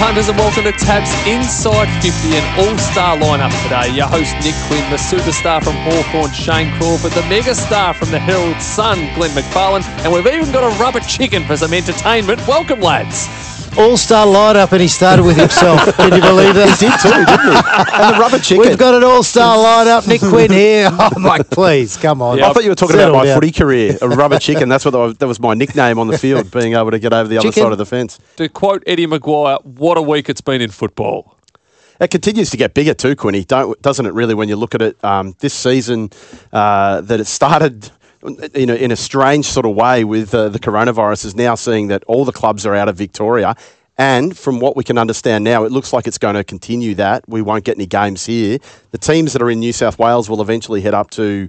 punters, and welcome to Tab's Inside 50, an all-star lineup today. Your host, Nick Quinn, the superstar from Hawthorn, Shane Crawford, the megastar from the Herald Sun, Glenn McFarlane, and we've even got a rubber chicken for some entertainment. Welcome, lads. All-star lineup, and he started with himself. Can you believe that? He did too, didn't he? And the rubber chicken. We've got an all-star lineup. Nick Quinn here. Oh, Mike, please, come on. Yeah, I thought you were talking about my footy career, a rubber chicken. That's what that was my nickname on the field, being able to get over the other side of the fence. To quote Eddie Maguire, what a week it's been in football. It continues to get bigger too, Quinny, doesn't it really, when you look at it this season, that it started in a strange sort of way with the coronavirus, is now seeing that all the clubs are out of Victoria. And from what we can understand now, it looks like it's going to continue that. We won't get any games here. The teams that are in New South Wales will eventually head up to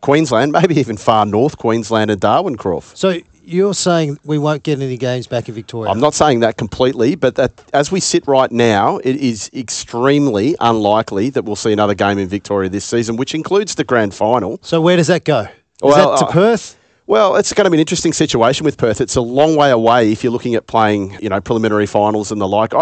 Queensland, maybe even far north Queensland and Darwin, Croft. So you're saying we won't get any games back in Victoria? I'm not saying that completely, but that as we sit right now, it is extremely unlikely that we'll see another game in Victoria this season, which includes the grand final. So where does that go? Is that to Perth? Well, it's going to be an interesting situation with Perth. It's a long way away if you're looking at playing, preliminary finals and the like.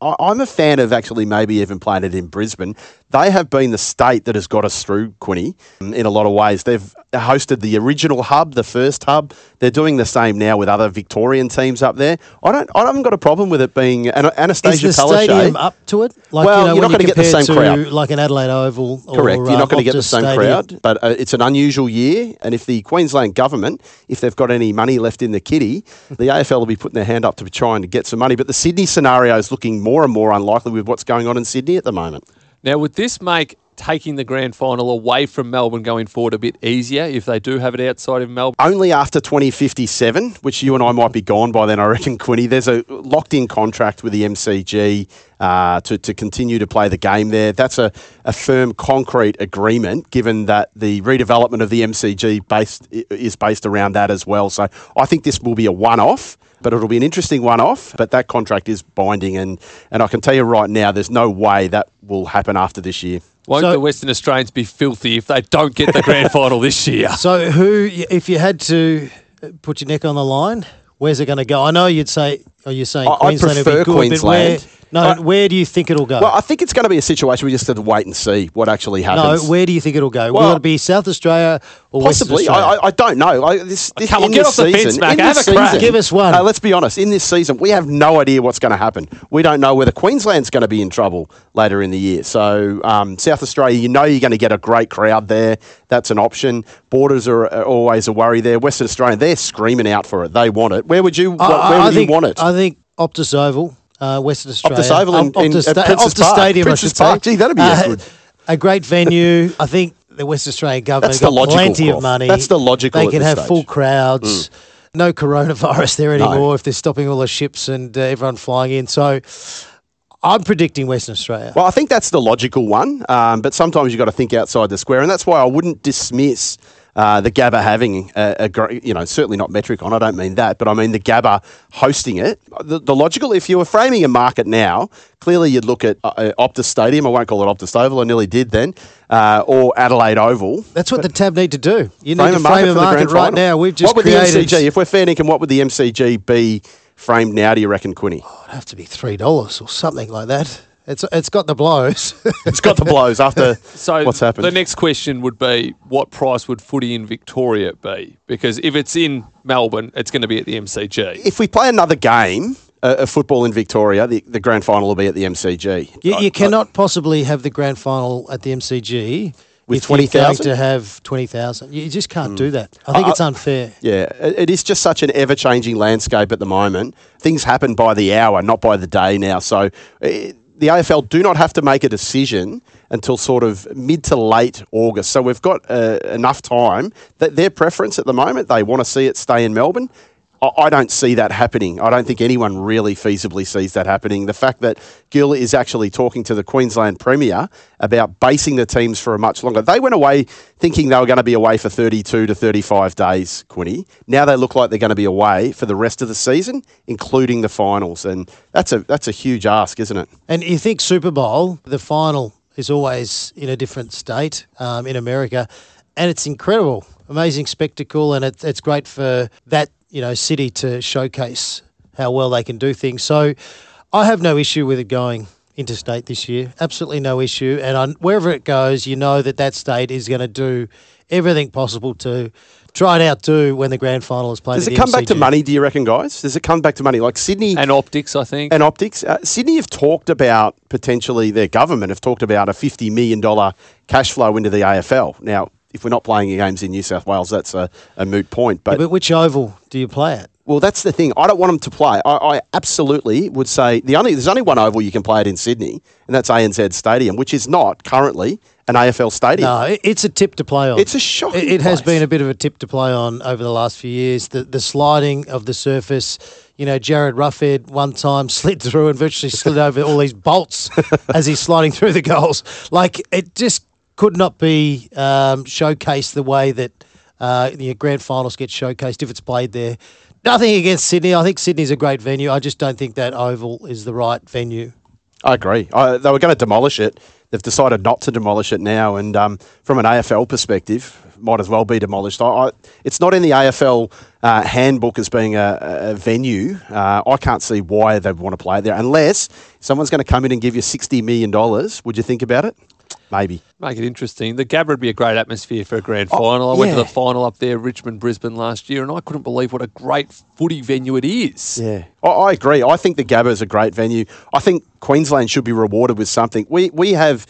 I'm a fan of actually maybe even playing it in Brisbane. They have been the state that has got us through, Quinny, in a lot of ways. They've hosted the original hub, the first hub. They're doing the same now with other Victorian teams up there. I haven't got a problem with it being Anastasia Palaszczuk. Is the stadium up to it? You're not going to get the same crowd. Like an Adelaide Oval or correct. You're not going to get the same crowd. But it's an unusual year. And if the Queensland government, if they've got any money left in the kitty, the AFL will be putting their hand up to trying to get some money. But the Sydney scenario is looking more and more unlikely with what's going on in Sydney at the moment. Now, would this make taking the grand final away from Melbourne going forward a bit easier if they do have it outside of Melbourne? Only after 2057, which you and I might be gone by then, I reckon, Quinny. There's a locked-in contract with the MCG to continue to play the game there. That's a firm, concrete agreement, given that the redevelopment of the MCG is based around that as well. So I think this will be a one-off. But it'll be an interesting one-off, but that contract is binding. And I can tell you right now, there's no way that will happen after this year. Won't the Western Australians be filthy if they don't get the grand final this year? So who, if you had to put your neck on the line, where's it going to go? I know you'd say, you're saying Queensland would be good, Queensland. Where do you think it'll go? Well, I think it's going to be a situation we just have to wait and see what actually happens. No, where do you think it'll go? Will it be South Australia or possibly, Western Australia? I don't know. Come on, get off the fence, mate. Have a crack. Give us one. Let's be honest. In this season, we have no idea what's going to happen. We don't know whether Queensland's going to be in trouble later in the year. So South Australia, you're going to get a great crowd there. That's an option. Borders are always a worry there. Western Australia, they're screaming out for it. They want it. Where would you want it? I think Optus Oval. Western Australia. Optus Oval at Princes Park. Stadium, Princes Park. Gee, that'd be good. A great venue. I think the Western Australian government got plenty of money. That's the logical. They can have full crowds. No coronavirus there anymore if they're stopping all the ships and everyone flying in. So I'm predicting Western Australia. Well, I think that's the logical one. But sometimes you've got to think outside the square. And that's why I wouldn't dismiss the Gabba having certainly not Metricon, I don't mean that, but I mean the Gabba hosting it. The logical, if you were framing a market now, clearly you'd look at Optus Stadium. I won't call it Optus Oval. I nearly did then. Or Adelaide Oval. That's what the TAB need to do. You need to frame a market right now. We've just created... What would the MCG, if we're fair dinkum, what would the MCG be framed now, do you reckon, Quinny? Oh, it'd have to be $3 or something like that. It's got the blows. It's got the blows after what's happened. The next question would be, what price would footy in Victoria be? Because if it's in Melbourne, it's going to be at the MCG. If we play another game of football in Victoria, the grand final will be at the MCG. You cannot possibly have the grand final at the MCG with 20,000 to have 20,000. You just can't do that. I think it's unfair. Yeah, it is just such an ever-changing landscape at the moment. Things happen by the hour, not by the day now. So the AFL do not have to make a decision until sort of mid to late August. So we've got enough time. That their preference at the moment, they want to see it stay in Melbourne. I don't see that happening. I don't think anyone really feasibly sees that happening. The fact that Gill is actually talking to the Queensland Premier about basing the teams for a much longer. They went away thinking they were going to be away for 32 to 35 days, Quinny. Now they look like they're going to be away for the rest of the season, including the finals. And that's a huge ask, isn't it? And you think Super Bowl, the final is always in a different state in America. And it's incredible, amazing spectacle. And it's great for that city to showcase how well they can do things. So I have no issue with it going interstate this year. Absolutely no issue. And wherever it goes, you know that that state is going to do everything possible to try and outdo when the grand final is played. Does it come back to money, do you reckon, guys? Does it come back to money? Like Sydney... And optics, I think. And optics. Sydney have talked about, potentially, their government have talked about a $50 million cash flow into the AFL. Now, if we're not playing games in New South Wales, that's a moot point. But, yeah, but which oval do you play at? Well, that's the thing. I don't want them to play. I absolutely would say there's only one oval you can play it in Sydney, and that's ANZ Stadium, which is not currently an AFL stadium. No, it's a tip to play on. It's a shocking place. It has been a bit of a tip to play on over the last few years. The sliding of the surface, you know, Jared Ruffhead one time slid through and virtually slid over all these bolts as he's sliding through the goals. Like, it just could not be showcased the way that the grand finals get showcased if it's played there. Nothing against Sydney. I think Sydney's a great venue. I just don't think that oval is the right venue. I agree. They were going to demolish it. They've decided not to demolish it now. And from an AFL perspective, might as well be demolished. It's not in the AFL handbook as being a venue. I can't see why they want to play it there. Unless someone's going to come in and give you $60 million. Would you think about it? Maybe. Make it interesting. The Gabba would be a great atmosphere for a grand final. I went to the final up there, Richmond, Brisbane last year, and I couldn't believe what a great footy venue it is. Yeah. I agree. I think the Gabba is a great venue. I think Queensland should be rewarded with something. We have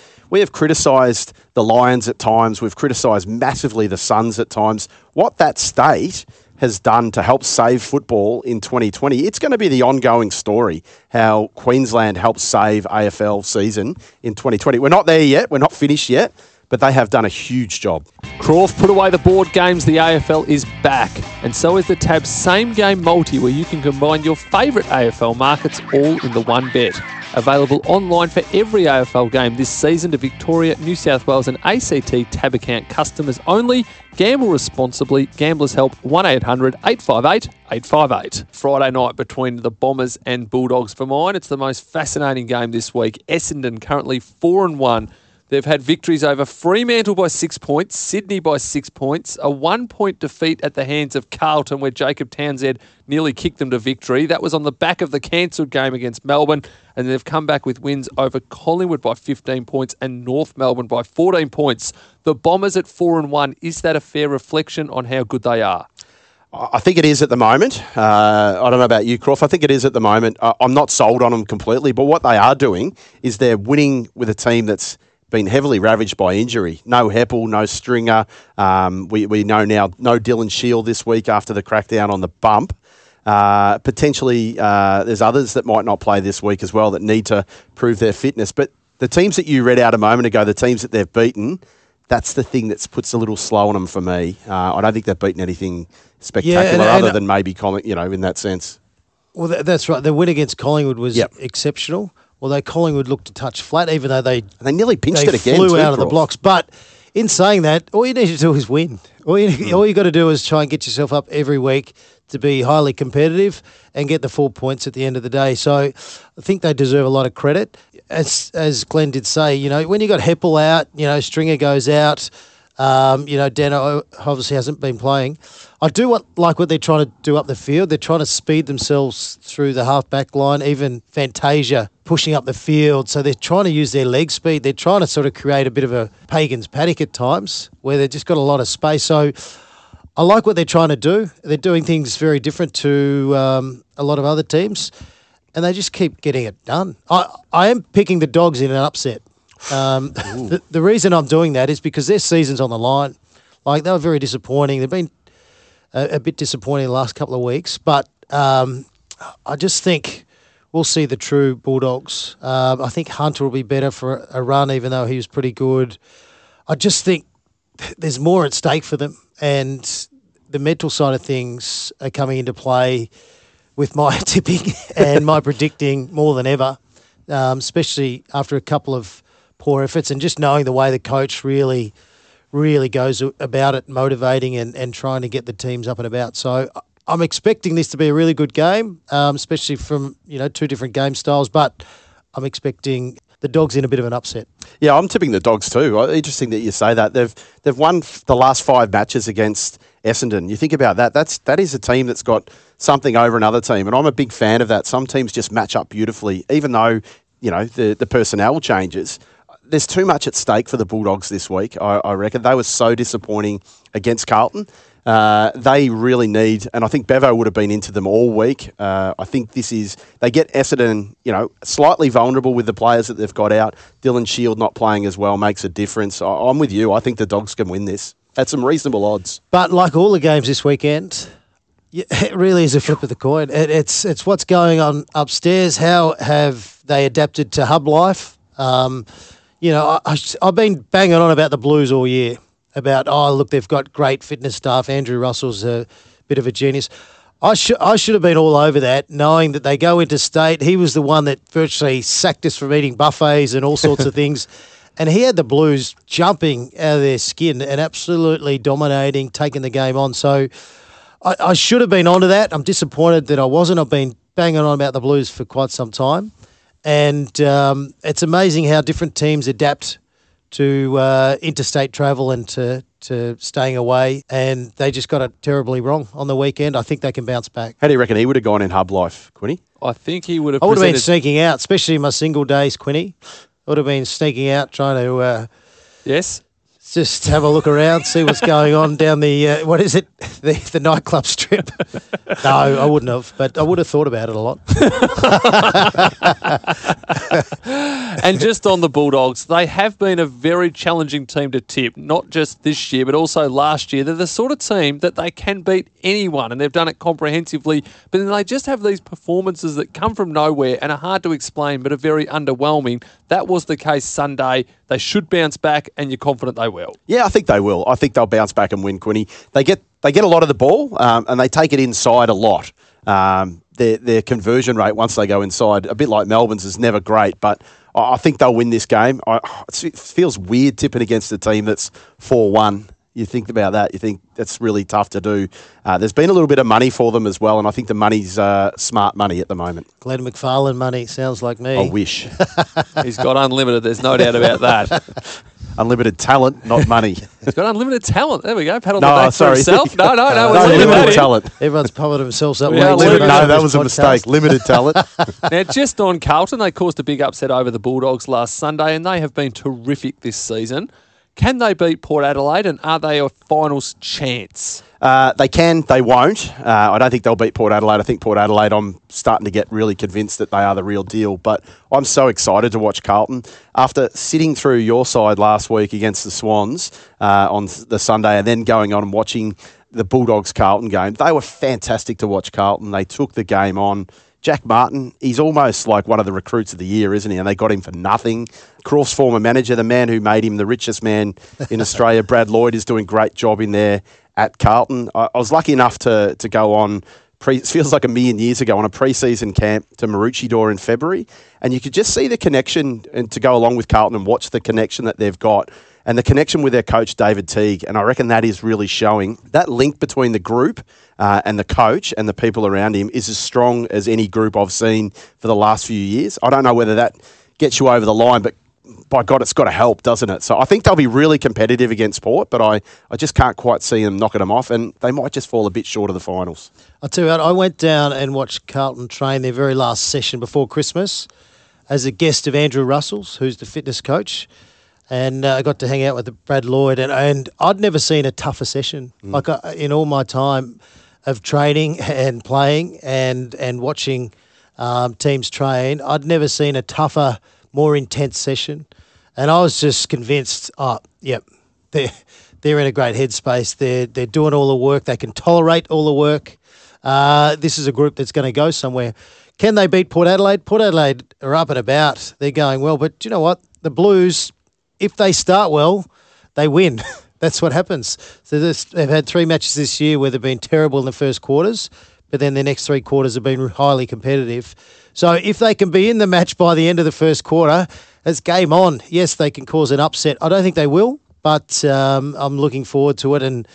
criticised the Lions at times. We've criticised massively the Suns at times. What that state has done to help save football in 2020. It's going to be the ongoing story, how Queensland helped save AFL season in 2020. We're not there yet. We're not finished yet, but they have done a huge job. Crawf, put away the board games. The AFL is back, and so is the TAB Same Game Multi, where you can combine your favourite AFL markets all in the one bet. Available online for every AFL game this season to Victoria, New South Wales and ACT TAB account customers only. Gamble responsibly. Gamblers Help 1-800-858-858. Friday night between the Bombers and Bulldogs. For mine, it's the most fascinating game this week. Essendon currently 4-1. They've had victories over Fremantle by 6 points, Sydney by 6 points, a 1-point defeat at the hands of Carlton where Jacob Townshead nearly kicked them to victory. That was on the back of the cancelled game against Melbourne, and they've come back with wins over Collingwood by 15 points and North Melbourne by 14 points. The Bombers at 4-1, is that a fair reflection on how good they are? I think it is at the moment. I don't know about you, Croft. I think it is at the moment. I'm not sold on them completely, but what they are doing is they're winning with a team that's been heavily ravaged by injury. No Heppel, no Stringer. We know now no Dylan Shield this week after the crackdown on the bump. Potentially, there's others that might not play this week as well that need to prove their fitness. But the teams that you read out a moment ago, the teams that they've beaten, that's the thing that puts a little slow on them for me. I don't think they've beaten anything spectacular other than maybe, in that sense. Well, that's right. The win against Collingwood was exceptional. Although Collingwood looked a touch flat, even though they nearly pinched it again. They flew out of the blocks. But in saying that, all you need to do is win. All you got to do is try and get yourself up every week to be highly competitive and get the 4 points at the end of the day. So I think they deserve a lot of credit. As Glenn did say, when you got Heppel out, Stringer goes out, Denner obviously hasn't been playing. I do like what they're trying to do up the field. They're trying to speed themselves through the half-back line, even Fantasia pushing up the field. So they're trying to use their leg speed. They're trying to sort of create a bit of a Pagan's paddock at times where they've just got a lot of space. So I like what they're trying to do. They're doing things very different to a lot of other teams, and they just keep getting it done. I am picking the Dogs in an upset. The reason I'm doing that is because their season's on the line. Like, they were very disappointing. They've been a bit disappointing the last couple of weeks, but I just think we'll see the true Bulldogs. I think Hunter will be better for a run, even though he was pretty good. I just think there's more at stake for them, and the mental side of things are coming into play with my tipping and my predicting more than ever, especially after a couple of poor efforts and just knowing the way the coach really goes about it, motivating and trying to get the teams up and about. So I'm expecting this to be a really good game, especially from, two different game styles, but I'm expecting the Dogs in a bit of an upset. Yeah, I'm tipping the Dogs too. Interesting that you say that. They've won the last 5 matches against Essendon. You think about that, that is a team that's got something over another team, and I'm a big fan of that. Some teams just match up beautifully, even though, you know, the personnel changes. There's too much at stake for the Bulldogs this week, I reckon. They were so disappointing against Carlton. They really need, and I think Bevo would have been into them all week. I think this is, they get Essendon, you know, slightly vulnerable with the players that they've got out. Dylan Shield not playing as well makes a difference. I'm with you. I think the Dogs can win this at some reasonable odds. But like all the games this weekend, it really is a flip of the coin. It's what's going on upstairs. How have they adapted to hub life? You know, I've been banging on about the Blues all year. About, oh, look, they've got great fitness staff. Andrew Russell's a bit of a genius. I should have been all over that, knowing that they go into state. He was the one that virtually sacked us from eating buffets and all sorts of things. And he had the Blues jumping out of their skin and absolutely dominating, taking the game on. So I should have been onto that. I'm disappointed that I wasn't. I've been banging on about the Blues for quite some time. And it's amazing how different teams adapt to interstate travel and to staying away, and they just got it terribly wrong on the weekend. I think they can bounce back. How do you reckon he would have gone in hub life, Quinny? I think he would have. I would have been sneaking out, especially in my single days, Quinny. I would have been sneaking out trying to yes, just have a look around, see what's going on down the what is it, the nightclub strip. No, I wouldn't have, but I would have thought about it a lot. And just on the Bulldogs, they have been a very challenging team to tip, not just this year, but also last year. They're the sort of team that they can beat anyone, and they've done it comprehensively. But then they just have these performances that come from nowhere and are hard to explain, but are very underwhelming. That was the case Sunday. They should bounce back, and you're confident they will. Yeah, I think they will. I think they'll bounce back and win, Quinny. They get a lot of the ball, and they take it inside a lot. Their conversion rate once they go inside, a bit like Melbourne's, is never great, but I think they'll win this game. It feels weird tipping against a team that's 4-1. You think about that. You think that's really tough to do. There's been a little bit of money for them as well, and I think the money's smart money at the moment. Glenn McFarlane money sounds like me. I wish. He's got unlimited. There's no doubt about that. Unlimited talent, not money. He's got unlimited talent. There we go. Pat on the back for himself. No. No, limited talent. Everyone's pumping themselves up. No, that was a mistake. Limited talent. Now, just on Carlton, they caused a big upset over the Bulldogs last Sunday, and they have been terrific this season. Can they beat Port Adelaide, and are they a finals chance? They can. They won't. I don't think they'll beat Port Adelaide. I think Port Adelaide, I'm starting to get really convinced that they are the real deal. But I'm so excited to watch Carlton. After sitting through your side last week against the Swans on the Sunday, and then going on and watching the Bulldogs-Carlton game, they were fantastic to watch Carlton. They took the game on. Jack Martin, he's almost like one of the recruits of the year, isn't he? And they got him for nothing. Croft's former manager, the man who made him the richest man in Australia, Brad Lloyd, is doing a great job in there at Carlton. I was lucky enough to go on, it feels like a million years ago, on a pre-season camp to Maroochydore in February. And you could just see the connection, and to go along with Carlton and watch the connection that they've got and the connection with their coach, David Teague. And I reckon that is really showing. That link between the group and the coach and the people around him is as strong as any group I've seen for the last few years. I don't know whether that gets you over the line, but by God, it's got to help, doesn't it? So I think they'll be really competitive against Port, but I just can't quite see them knocking them off, and they might just fall a bit short of the finals. I'll tell you what, I went down and watched Carlton train their very last session before Christmas as a guest of Andrew Russell's, who's the fitness coach. And I got to hang out with Brad Lloyd, and I'd never seen a tougher session. Like in all my time of training and playing and watching teams train, I'd never seen a tougher, more intense session. And I was just convinced, they're in a great headspace. They're doing all the work. They can tolerate all the work. This is a group that's going to go somewhere. Can they beat Port Adelaide? Port Adelaide are up and about. They're going well, but you know what? The Blues, if they start well, they win. That's what happens. So they've had three matches this year where they've been terrible in the first quarters, but then the next three quarters have been highly competitive. So if they can be in the match by the end of the first quarter, it's game on. Yes, they can cause an upset. I don't think they will, but I'm looking forward to it, and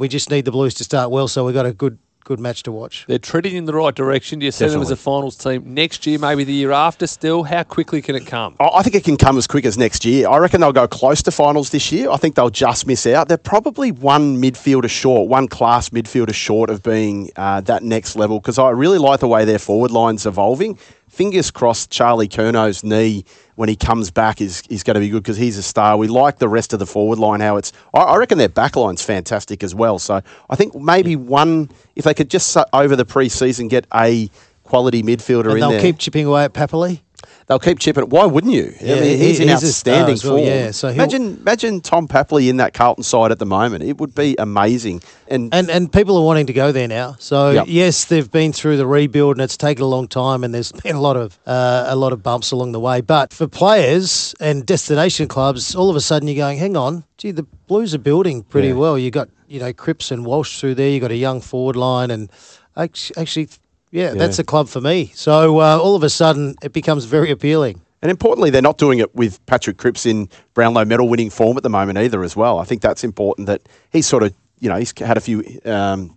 we just need the Blues to start well, so we've got a good good match to watch. They're treading in the right direction. Do you see them as a finals team next year, maybe the year after still? How quickly can it come? I think it can come as quick as next year. I reckon they'll go close to finals this year. I think they'll just miss out. They're probably one midfielder short, one class midfielder short of being that next level, because I really like the way their forward line's evolving. Fingers crossed Charlie Curno's knee when he comes back is going to be good, because he's a star. We like the rest of the forward line, how it's – I reckon their back line's fantastic as well. So I think maybe one – if they could just over the pre-season get a quality midfielder in there. And they'll keep chipping away at Papali? They'll keep chipping. Why wouldn't you? Yeah, I mean, he's in outstanding form. Yeah, so imagine Tom Papley in that Carlton side at the moment. It would be amazing. And people are wanting to go there now. So yes, they've been through the rebuild and it's taken a long time, and there's been a lot of bumps along the way. But for players and destination clubs, all of a sudden you're going, hang on, gee, the Blues are building pretty well. You got Cripps and Walsh through there. You got a young forward line, and actually. Yeah, that's a club for me. So all of a sudden, it becomes very appealing. And importantly, they're not doing it with Patrick Cripps in Brownlow medal-winning form at the moment either as well. I think that's important, that he's sort of, he's had a few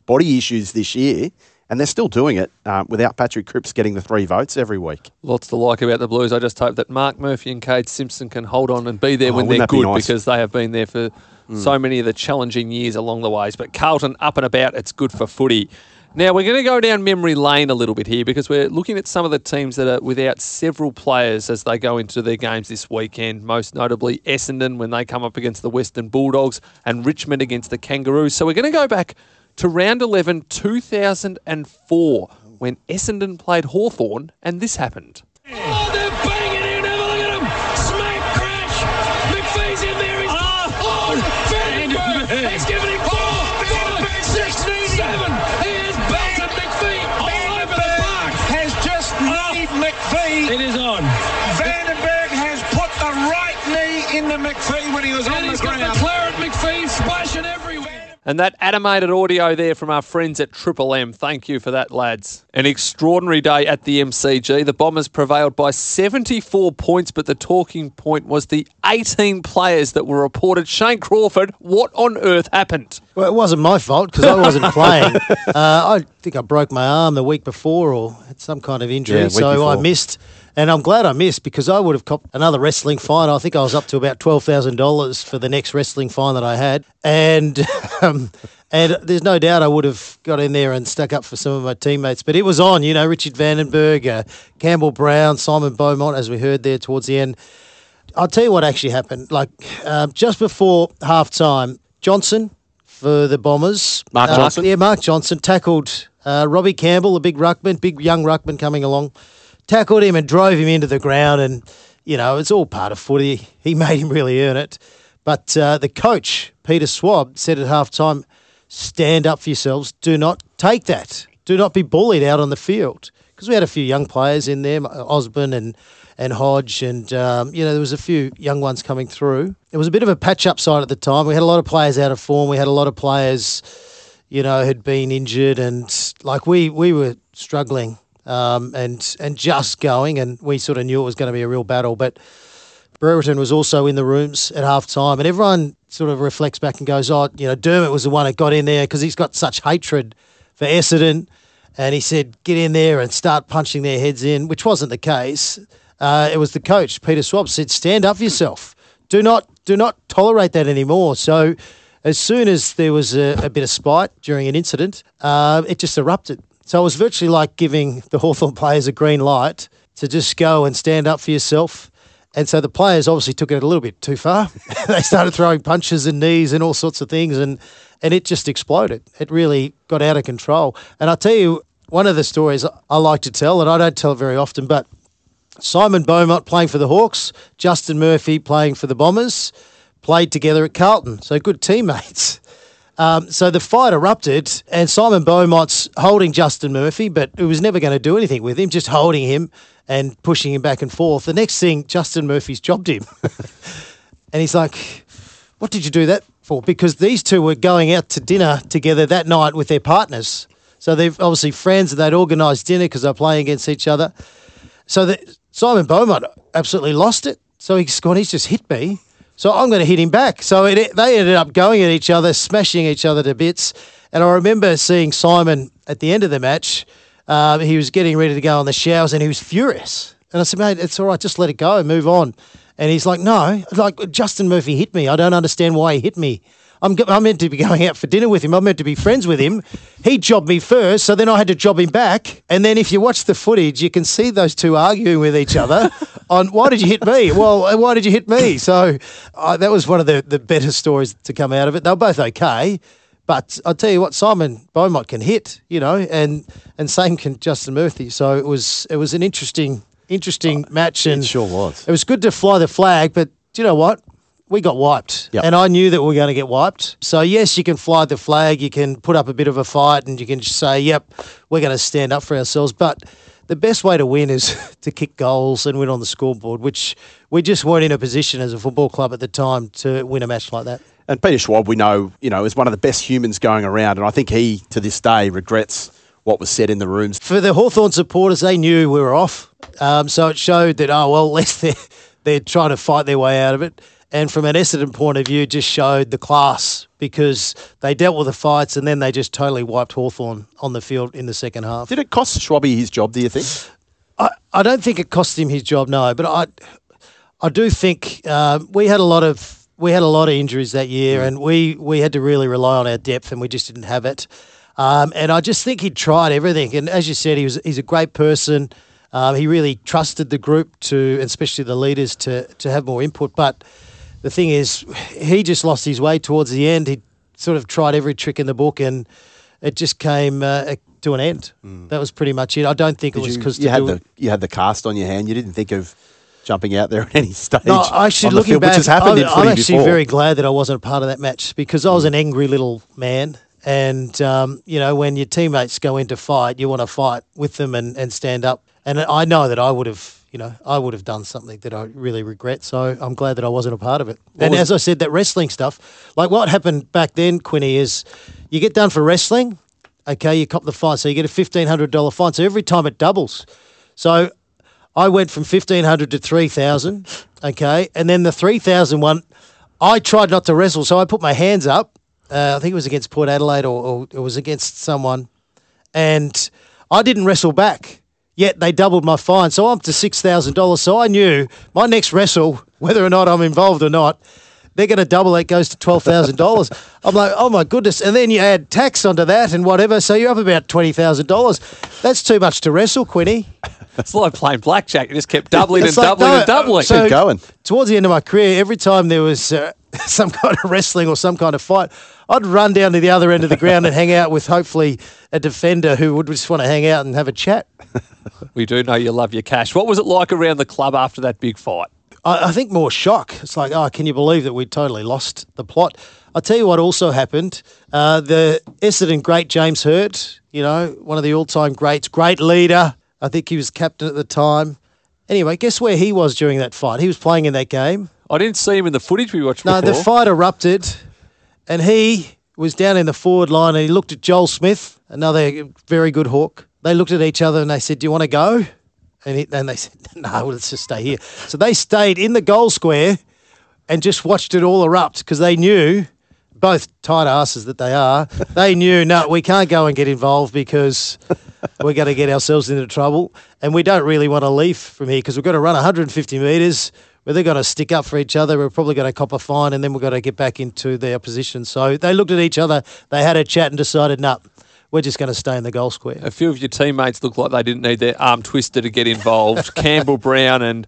body issues this year, and they're still doing it without Patrick Cripps getting the 3 votes every week. Lots to like about the Blues. I just hope that Mark Murphy and Cade Simpson can hold on and be there when they're good, because they have been there for so many of the challenging years along the ways. But Carlton up and about, it's good for footy. Now, we're going to go down memory lane a little bit here, because we're looking at some of the teams that are without several players as they go into their games this weekend, most notably Essendon when they come up against the Western Bulldogs and Richmond against the Kangaroos. So we're going to go back to round 11, 2004, when Essendon played Hawthorn, and this happened. Oh, they're banging in! Have a look at him! Smack, crash! McPhee's in there! He's Vandenberg! He's given him 4, 5, 6, 7... It is on. Vandenberg has put the right knee into McPhee when he was on the ground. And he's got the Clarence McPhee splashing everywhere. And that animated audio there from our friends at Triple M. Thank you for that, lads. An extraordinary day at the MCG. The Bombers prevailed by 74 points, but the talking point was the 18 players that were reported. Shane Crawford, what on earth happened? Well, it wasn't my fault because I wasn't playing. I think I broke my arm the week before or had some kind of injury, so I missed. And I'm glad I missed, because I would have copped another wrestling fine. I think I was up to about $12,000 for the next wrestling fine that I had. And there's no doubt I would have got in there and stuck up for some of my teammates. But it was on, Richard Vandenberg, Campbell Brown, Simon Beaumont, as we heard there towards the end. I'll tell you what actually happened. Just before halftime, Johnson for the Bombers. Mark Johnson. Yeah, Mark Johnson tackled Robbie Campbell, a big young ruckman coming along. Tackled him and drove him into the ground, and, it's all part of footy. He made him really earn it. But the coach, Peter Swab, said at halftime, stand up for yourselves. Do not take that. Do not be bullied out on the field. Because we had a few young players in there, Osborne and Hodge, and, there was a few young ones coming through. It was a bit of a patch-up side at the time. We had a lot of players out of form. We had a lot of players, had been injured, and, we were struggling. And just going, and we sort of knew it was going to be a real battle. But Brereton was also in the rooms at halftime, and everyone sort of reflects back and goes, Dermot was the one that got in there because he's got such hatred for Essendon, and he said, get in there and start punching their heads in, which wasn't the case. It was the coach, Peter Swab, said, stand up for yourself. Do not tolerate that anymore. So as soon as there was a bit of spite during an incident, it just erupted. So it was virtually like giving the Hawthorn players a green light to just go and stand up for yourself. And so the players obviously took it a little bit too far. They started throwing punches and knees and all sorts of things, and it just exploded. It really got out of control. And I'll tell you, one of the stories I like to tell, and I don't tell it very often, but Simon Beaumont playing for the Hawks, Justin Murphy playing for the Bombers, played together at Carlton. So good teammates. So the fight erupted, and Simon Beaumont's holding Justin Murphy, but it was never going to do anything with him, just holding him and pushing him back and forth. The next thing, Justin Murphy's jobbed him. And he's like, what did you do that for? Because these two were going out to dinner together that night with their partners. So they're obviously friends, and they'd organised dinner because they're playing against each other. So Simon Beaumont absolutely lost it. So he's gone, he's just hit me. So I'm going to hit him back. So they ended up going at each other, smashing each other to bits. And I remember seeing Simon at the end of the match, he was getting ready to go in the showers and he was furious. And I said, mate, it's all right, just let it go, move on. And he's like, no, like Justin Murphy hit me. I don't understand why he hit me. I'm meant to be going out for dinner with him. I'm meant to be friends with him. He jobbed me first, so then I had to job him back. And then if you watch the footage, you can see those two arguing with each other on why did you hit me? Well, why did you hit me? So that was one of the better stories to come out of it. They were both okay. But I'll tell you what, Simon Beaumont can hit, you know, and same can Justin Murphy. So it was an interesting match. And it sure was. It was good to fly the flag, but do you know what? We got wiped. Yep. And I knew that we were going to get wiped. So, yes, you can fly the flag, you can put up a bit of a fight and you can just say, yep, we're going to stand up for ourselves. But the best way to win is to kick goals and win on the scoreboard, which we just weren't in a position as a football club at the time to win a match like that. And Peter Swab, we know, you know, is one of the best humans going around. And I think he, to this day, regrets what was said in the rooms. For the Hawthorn supporters, they knew we were off. So it showed that, oh, well, at least they're trying to fight their way out of it. And from an Essendon point of view, just showed the class because they dealt with the fights and then they just totally wiped Hawthorn on the field in the second half. Did it cost Schwabby his job, do you think? I don't think it cost him his job, no. But I do think we had a lot of injuries that year and we had to really rely on our depth and we just didn't have it. And I just think he tried everything. And as you said, he's a great person. He really trusted the group to, and especially the leaders, to have more input. But the thing is, he just lost his way towards the end. He sort of tried every trick in the book and it just came to an end. Mm. That was pretty much it. I don't think it was because... You had the cast on your hand. You didn't think of... jumping out there at any stage. No, actually, looking back, I'm actually very glad that I wasn't a part of that match because I was an angry little man. And, you know, when your teammates go into fight, you want to fight with them and stand up. And I know that I would have done something that I really regret. So I'm glad that I wasn't a part of it. And as I said, that wrestling stuff, like what happened back then, Quinny, is you get done for wrestling. Okay, you cop the fine. So you get a $1,500 fine. So every time it doubles. So... I went from 1,500 to 3,000, okay? And then the 3,000 one, I tried not to wrestle, so I put my hands up. I think it was against Port Adelaide or it was against someone. And I didn't wrestle back, yet they doubled my fine. So I'm to $6,000. So I knew my next wrestle, whether or not I'm involved or not, they're going to double it, goes to $12,000. I'm like, oh, my goodness. And then you add tax onto that and whatever, so you're up about $20,000. That's too much to wrestle, Quinny. It's like playing blackjack. It just kept doubling and doubling. So keep going. Towards the end of my career, every time there was some kind of wrestling or some kind of fight, I'd run down to the other end of the ground and hang out with hopefully a defender who would just want to hang out and have a chat. We do know you love your cash. What was it like around the club after that big fight? I think more shock. It's like, oh, can you believe that we totally lost the plot? I'll tell you what also happened. The Essendon great James Hurt, you know, one of the all-time greats, great leader. I think he was captain at the time. Anyway, guess where he was during that fight? He was playing in that game. I didn't see him in the footage we watched before. No, the fight erupted and he was down in the forward line and he looked at Joel Smith, another very good hawk. They looked at each other and they said, do you want to go? And they said, no, well, let's just stay here. So they stayed in the goal square and just watched it all erupt because they knew, both tight asses that they are, they knew, no, we can't go and get involved because we're going to get ourselves into trouble and we don't really want to leave from here because we've got to run 150 metres where they're going to stick up for each other. We're probably going to cop a fine and then we've got to get back into their position. So they looked at each other, they had a chat and decided, no. We're just going to stay in the goal square. A few of your teammates looked like they didn't need their arm twister to get involved. Campbell Brown and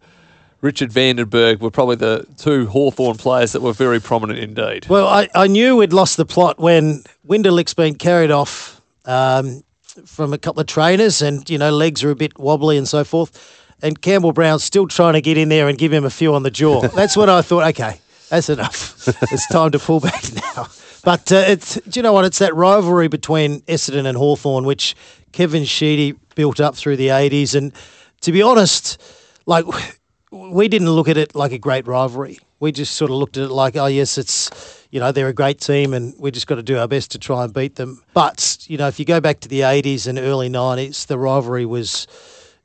Richard Vandenberg were probably the two Hawthorn players that were very prominent indeed. Well, I knew we'd lost the plot when Winderlick's been carried off from a couple of trainers and, you know, legs are a bit wobbly and so forth. And Campbell Brown's still trying to get in there and give him a few on the jaw. That's when I thought, okay, that's enough. It's time to pull back now. But do you know what? It's that rivalry between Essendon and Hawthorn, which Kevin Sheedy built up through the 80s. And to be honest, like we didn't look at it like a great rivalry. We just sort of looked at it like, oh, yes, it's, you know, they're a great team and we just got to do our best to try and beat them. But, you know, if you go back to the 80s and early 90s, the rivalry was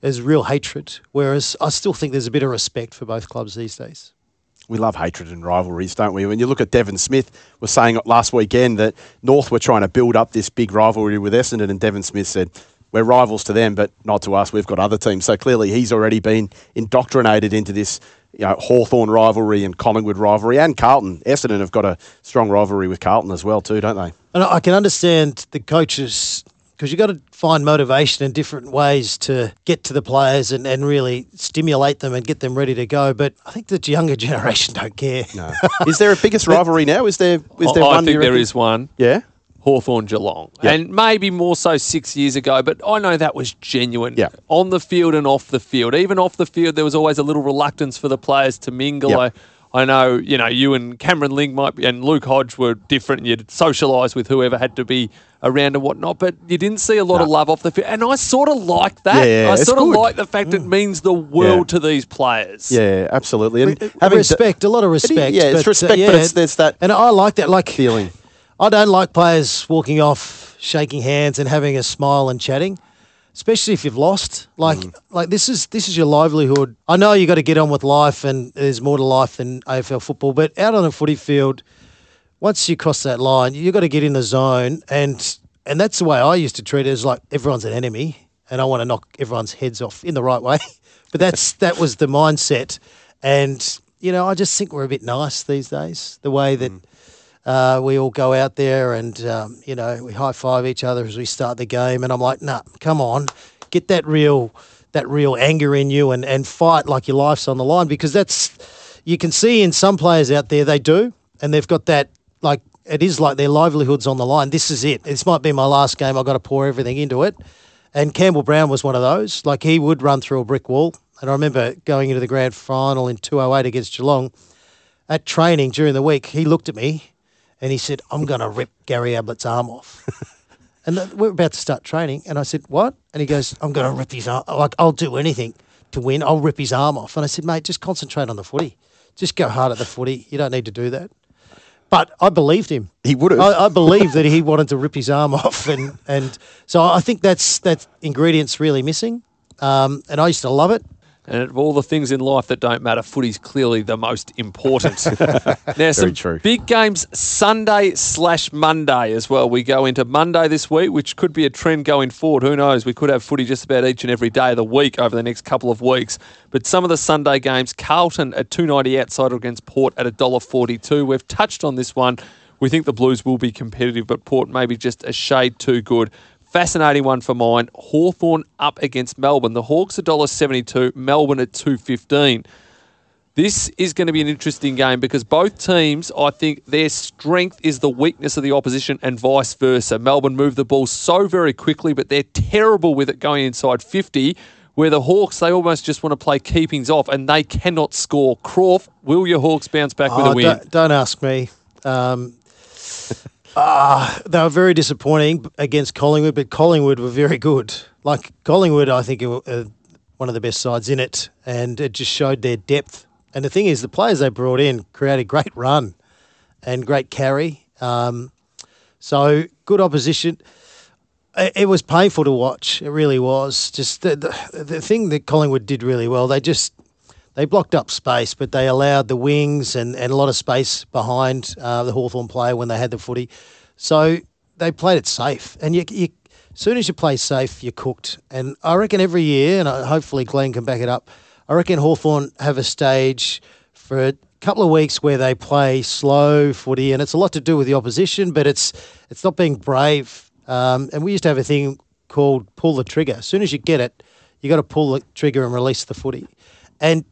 real hatred, whereas I still think there's a bit of respect for both clubs these days. we love hatred and rivalries, don't we? When you look at Devon Smith, was saying last weekend that North were trying to build up this big rivalry with Essendon, and Devon Smith said, we're rivals to them, but not to us. We've got other teams. So clearly he's already been indoctrinated into this, you know, Hawthorn rivalry and Collingwood rivalry and Carlton. Essendon have got a strong rivalry with Carlton as well too, don't they? And I can understand the coaches, because you've got to find motivation in different ways to get to the players and really stimulate them and get them ready to go. But I think the younger generation don't care. No. Is there a biggest rivalry now? Is there one? I think there is one. Yeah? Hawthorn-Geelong. Yep. And maybe more so 6 years ago, but I know that was genuine. Yep. On the field and off the field. Even off the field, there was always a little reluctance for the players to mingle. Yep. I know, you know, you and Cameron Ling might be, and Luke Hodge were different, and you'd socialise with whoever had to be around and whatnot, but you didn't see a lot of love off the field. And I sort of like that. Yeah, I sort of like the fact it means the world to these players. Yeah, absolutely. And having respect, a lot of respect. It's respect, but it's, there's that. And I like that, like, feeling. I don't like players walking off, shaking hands and having a smile and chatting, especially if you've lost. Like this is your livelihood. I know you got to get on with life, and there's more to life than AFL football, but out on a footy field, once you cross that line, you got to get in the zone, and that's the way I used to treat it, is like everyone's an enemy and I want to knock everyone's heads off in the right way. But that was the mindset, and you know, I just think we're a bit nice these days, the way that we all go out there and, you know, we high-five each other as we start the game. And I'm like, nah, come on, get that real anger in you and fight like your life's on the line, because that's – you can see in some players out there they do, and they've got that – like it is like their livelihood's on the line. This is it. This might be my last game. I've got to pour everything into it. And Campbell Brown was one of those. Like he would run through a brick wall. And I remember going into the grand final in 2008 against Geelong at training during the week. He looked at me. And he said, I'm going to rip Gary Ablett's arm off. And we're about to start training. And I said, what? And he goes, I'm going to rip his arm. Like, I'll do anything to win. I'll rip his arm off. And I said, mate, just concentrate on the footy. Just go hard at the footy. You don't need to do that. But I believed him. He would have. I believe that he wanted to rip his arm off. And so I think that ingredient's really missing. And I used to love it. And of all the things in life that don't matter, footy's clearly the most important. Now, some big games Sunday/Monday as well. We go into Monday this week, which could be a trend going forward. Who knows? We could have footy just about each and every day of the week over the next couple of weeks. But some of the Sunday games, Carlton at $2.90 outside against Port at $1.42. We've touched on this one. We think the Blues will be competitive, but Port maybe just a shade too good. Fascinating one for mine. Hawthorn up against Melbourne. The Hawks $1.72, Melbourne at $2.15. This is going to be an interesting game because both teams, I think, their strength is the weakness of the opposition and vice versa. Melbourne move the ball so very quickly, but they're terrible with it going inside 50, where the Hawks, they almost just want to play keepings off and they cannot score. Crawf, will your Hawks bounce back with a win? Don't ask me. They were very disappointing against Collingwood, but Collingwood were very good. Like Collingwood, I think, were one of the best sides in it, and it just showed their depth. And the thing is, the players they brought in created great run and great carry. So good opposition. It was painful to watch. It really was. Just the thing that Collingwood did really well, they blocked up space, but they allowed the wings and a lot of space behind the Hawthorn player when they had the footy. So they played it safe. And you, as soon as you play safe, you're cooked. And I reckon every year, and hopefully Glenn can back it up, I reckon Hawthorn have a stage for a couple of weeks where they play slow footy. And it's a lot to do with the opposition, but it's not being brave. And we used to have a thing called pull the trigger. As soon as you get it, you got to pull the trigger and release the footy. And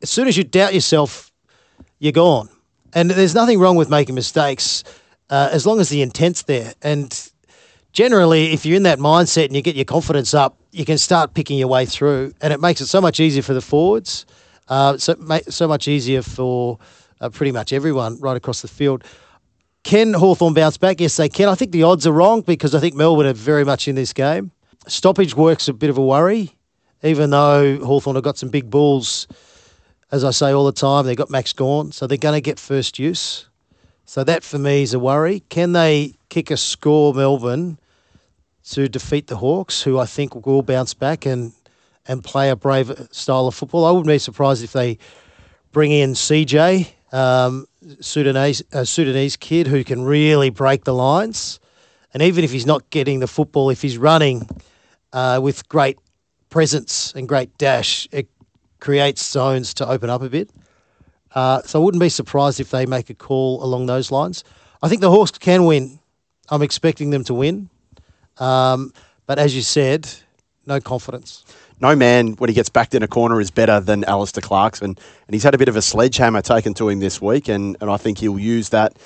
as soon as you doubt yourself, you're gone. And there's nothing wrong with making mistakes as long as the intent's there. And generally, if you're in that mindset and you get your confidence up, you can start picking your way through. And it makes it so much easier for the forwards, so much easier for pretty much everyone right across the field. Can Hawthorn bounce back? Yes, they can. I think the odds are wrong because I think Melbourne are very much in this game. Stoppage work's a bit of a worry, even though Hawthorn have got some big balls. As I say all the time, they've got Max Gawn, so they're going to get first use. So that, for me, is a worry. Can they kick a score, Melbourne, to defeat the Hawks, who I think will bounce back and play a brave style of football? I wouldn't be surprised if they bring in CJ, Sudanese kid who can really break the lines. And even if he's not getting the football, if he's running with great presence and great dash, it creates zones to open up a bit. So I wouldn't be surprised if they make a call along those lines. I think the Hawks can win. I'm expecting them to win. But as you said, no confidence. No man, when he gets backed in a corner, is better than Alistair Clarkson. And he's had a bit of a sledgehammer taken to him this week, and I think he'll use that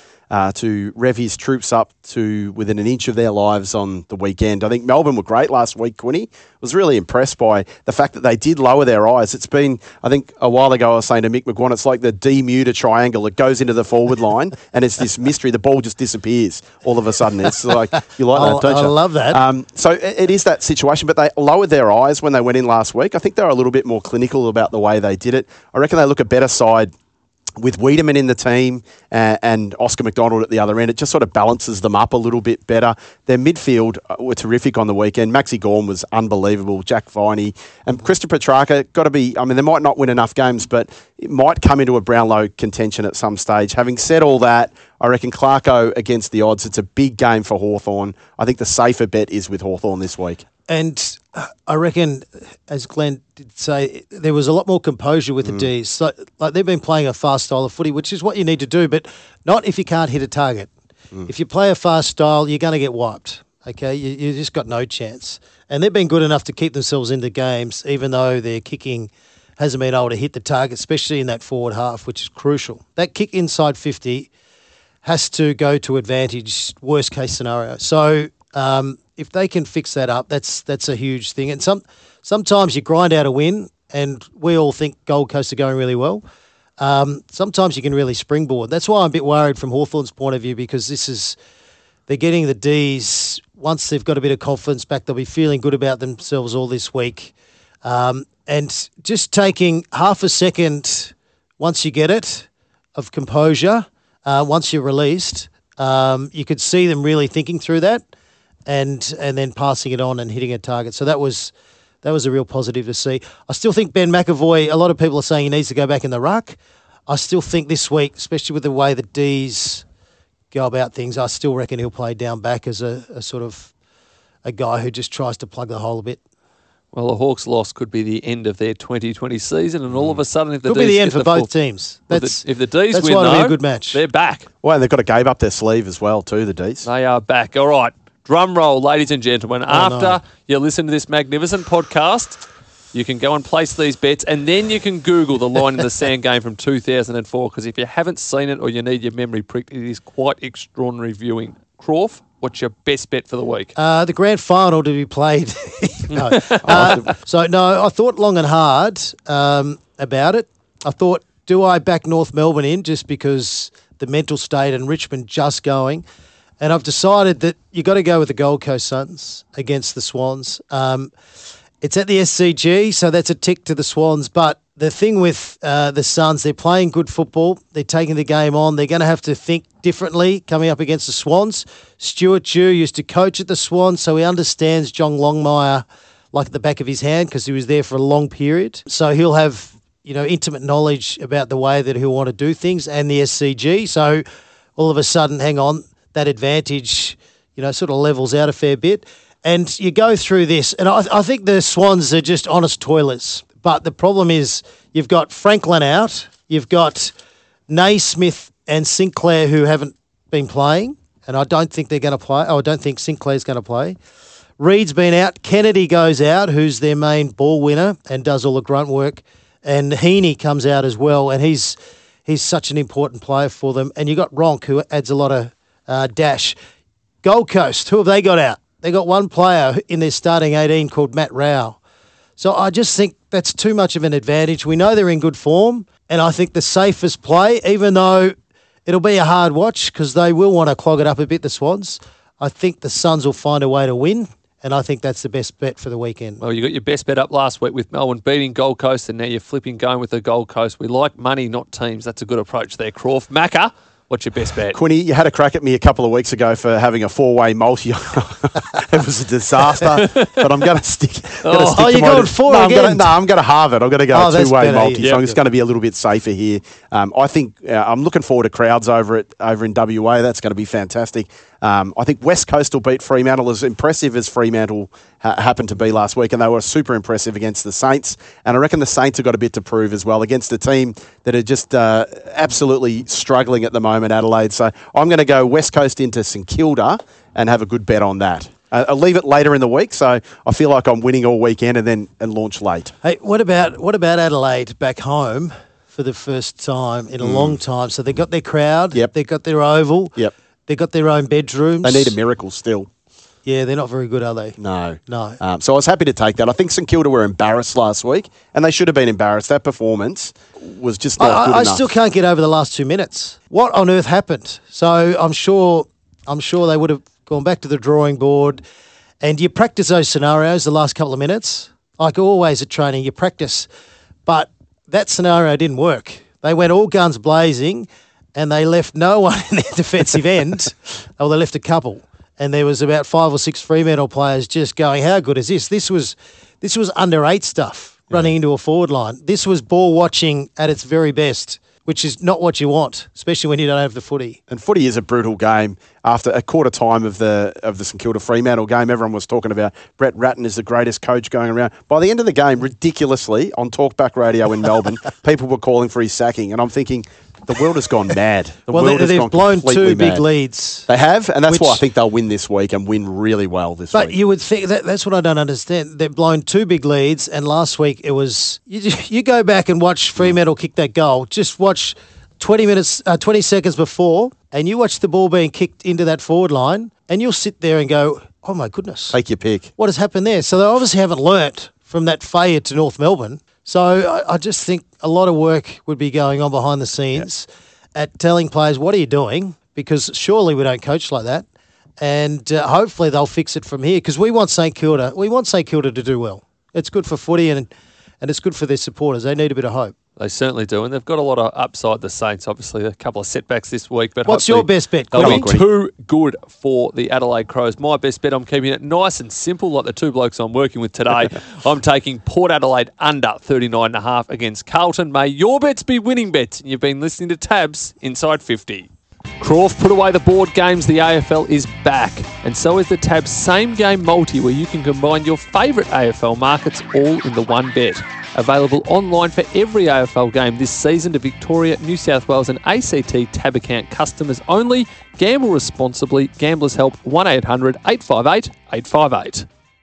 to rev his troops up to within an inch of their lives on the weekend. I think Melbourne were great last week, Quinny. Was really impressed by the fact that they did lower their eyes. It's been, I think a while ago I was saying to Mick McGuan, it's like the D-muter triangle. It goes into the forward line and it's this mystery. The ball just disappears all of a sudden. It's like, you like that, don't you? I love that. So it is that situation, but they lowered their eyes when they went in last week. I think they're a little bit more clinical about the way they did it. I reckon they look a better side with Wiedemann in the team and Oscar McDonald at the other end. It just sort of balances them up a little bit better. Their midfield were terrific on the weekend. Maxi Gorn was unbelievable, Jack Viney. And Christian Petrarca, got to be, I mean, they might not win enough games, but it might come into a Brownlow contention at some stage. Having said all that, I reckon Clarko against the odds. It's a big game for Hawthorn. I think the safer bet is with Hawthorn this week. And I reckon, as Glenn did say, there was a lot more composure with the Ds. So, like, they've been playing a fast style of footy, which is what you need to do, but not if you can't hit a target. If you play a fast style, you're going to get wiped. Okay, you just got no chance. And they've been good enough to keep themselves into games, even though their kicking hasn't been able to hit the target, especially in that forward half, which is crucial. That kick inside 50 has to go to advantage, worst case scenario. So if they can fix that up, that's a huge thing. And sometimes you grind out a win, and we all think Gold Coast are going really well. Sometimes you can really springboard. That's why I'm a bit worried from Hawthorn's point of view, because they're getting the Ds. Once they've got a bit of confidence back, they'll be feeling good about themselves all this week. And just taking half a second once you get it of composure, once you're released, you could see them really thinking through that. And then passing it on and hitting a target. So that was a real positive to see. I still think Ben McAvoy, a lot of people are saying he needs to go back in the ruck. I still think this week, especially with the way the Ds go about things, I still reckon he'll play down back as a sort of a guy who just tries to plug the hole a bit. Well, the Hawks' loss could be the end of their 2020 season, and all of a sudden, if the Ds could be the end for both teams. If the Ds win, though, be a good match. They're back. Well, they've got a game up their sleeve as well, too. The Ds. They are back. All right. Drum roll, ladies and gentlemen. You listen to this magnificent podcast, you can go and place these bets, and then you can Google the line in the sand game from 2004, because if you haven't seen it or you need your memory pricked, it is quite extraordinary viewing. Crawf, what's your best bet for the week? The grand final to be played. I thought long and hard about it. I thought, do I back North Melbourne in just because the mental state and Richmond just going? And I've decided that you got to go with the Gold Coast Suns against the Swans. It's at the SCG, so that's a tick to the Swans. But the thing with the Suns, they're playing good football. They're taking the game on. They're going to have to think differently coming up against the Swans. Stuart Jew used to coach at the Swans, so he understands John Longmire like at the back of his hand, because he was there for a long period. So he'll have, intimate knowledge about the way that he'll want to do things and the SCG. So all of a sudden, hang on, that advantage, sort of levels out a fair bit. And you go through this, and I think the Swans are just honest toilers. But the problem is you've got Franklin out, you've got Naismith and Sinclair who haven't been playing, and I don't think they're going to play. I don't think Sinclair's going to play. Reed's been out. Kennedy goes out, who's their main ball winner and does all the grunt work. And Heaney comes out as well, and he's such an important player for them. And you got Ronk, who adds a lot of dash. Gold Coast, who have they got out? They got one player in their starting 18 called Matt Rao. So I just think that's too much of an advantage. We know they're in good form, and I think the safest play, even though it'll be a hard watch because they will want to clog it up a bit, the Swans, I think the Suns will find a way to win, and I think that's the best bet for the weekend. Well, you got your best bet up last week with Melbourne beating Gold Coast, and now you're flipping going with the Gold Coast. We like money, not teams. That's a good approach there, Crawf. Macca, What's your best bet? Quinny, you had a crack at me a couple of weeks ago for having a four-way multi. It was a disaster, but I'm going to stick. I'm going to halve it. I'm going to go two-way multi. Yep. So it's going to be a little bit safer here. I think I'm looking forward to crowds over in WA. That's going to be fantastic. I think West Coast will beat Fremantle, as impressive as Fremantle happened to be last week, and they were super impressive against the Saints. And I reckon the Saints have got a bit to prove as well against a team that are just absolutely struggling at the moment, Adelaide. So I'm going to go West Coast into St Kilda and have a good bet on that. I'll leave it later in the week, so I feel like I'm winning all weekend and launch late. Hey, what about Adelaide back home for the first time in a long time? So they've got their crowd. Yep. They've got their oval. Yep. They've got their own bedrooms. They need a miracle still. Yeah, they're not very good, are they? No. So I was happy to take that. I think St Kilda were embarrassed last week, and they should have been embarrassed. That performance was just not good enough. I still can't get over the last 2 minutes. What on earth happened? So I'm sure they would have gone back to the drawing board, and you practice those scenarios the last couple of minutes. Like always at training, you practice. But that scenario didn't work. They went all guns blazing, and they left no one in their defensive end. Oh, they left a couple. And there was about 5 or 6 Fremantle players just going, how good is this? This was under 8 stuff running into a forward line. This was ball watching at its very best, which is not what you want, especially when you don't have the footy. And footy is a brutal game. After a quarter time of the St Kilda Fremantle game, everyone was talking about Brett Ratten is the greatest coach going around. By the end of the game, ridiculously, on Talkback Radio in Melbourne, people were calling for his sacking. And I'm thinking, the world has gone mad. They've blown 2 big leads. They have, and that's why I think they'll win this week and win really well this week. But you would think, that's what I don't understand. They've blown 2 big leads, and last week it was, you go back and watch Fremantle kick that goal. Just watch 20 seconds before, and you watch the ball being kicked into that forward line, and you'll sit there and go, oh my goodness. Take your pick. What has happened there? So they obviously haven't learnt from that failure to North Melbourne. So I just think a lot of work would be going on behind the scenes at telling players, what are you doing? Because surely we don't coach like that. And hopefully they'll fix it from here, because we want St Kilda. We want St Kilda to do well. It's good for footy and it's good for their supporters. They need a bit of hope. They certainly do. And they've got a lot of upside, the Saints, obviously. A couple of setbacks this week. But what's your best bet? They'll be too good for the Adelaide Crows. My best bet, I'm keeping it nice and simple, like the two blokes I'm working with today. I'm taking Port Adelaide under 39.5 against Carlton. May your bets be winning bets. You've been listening to Tabs Inside 50. Crawf put away the board games. The AFL is back, and so is the Tabs Same Game Multi, where you can combine your favourite AFL markets all in the one bet. Available online for every AFL game this season to Victoria, New South Wales and ACT Tab account customers only. Gamble responsibly. Gamblers Help 1-800-858-858.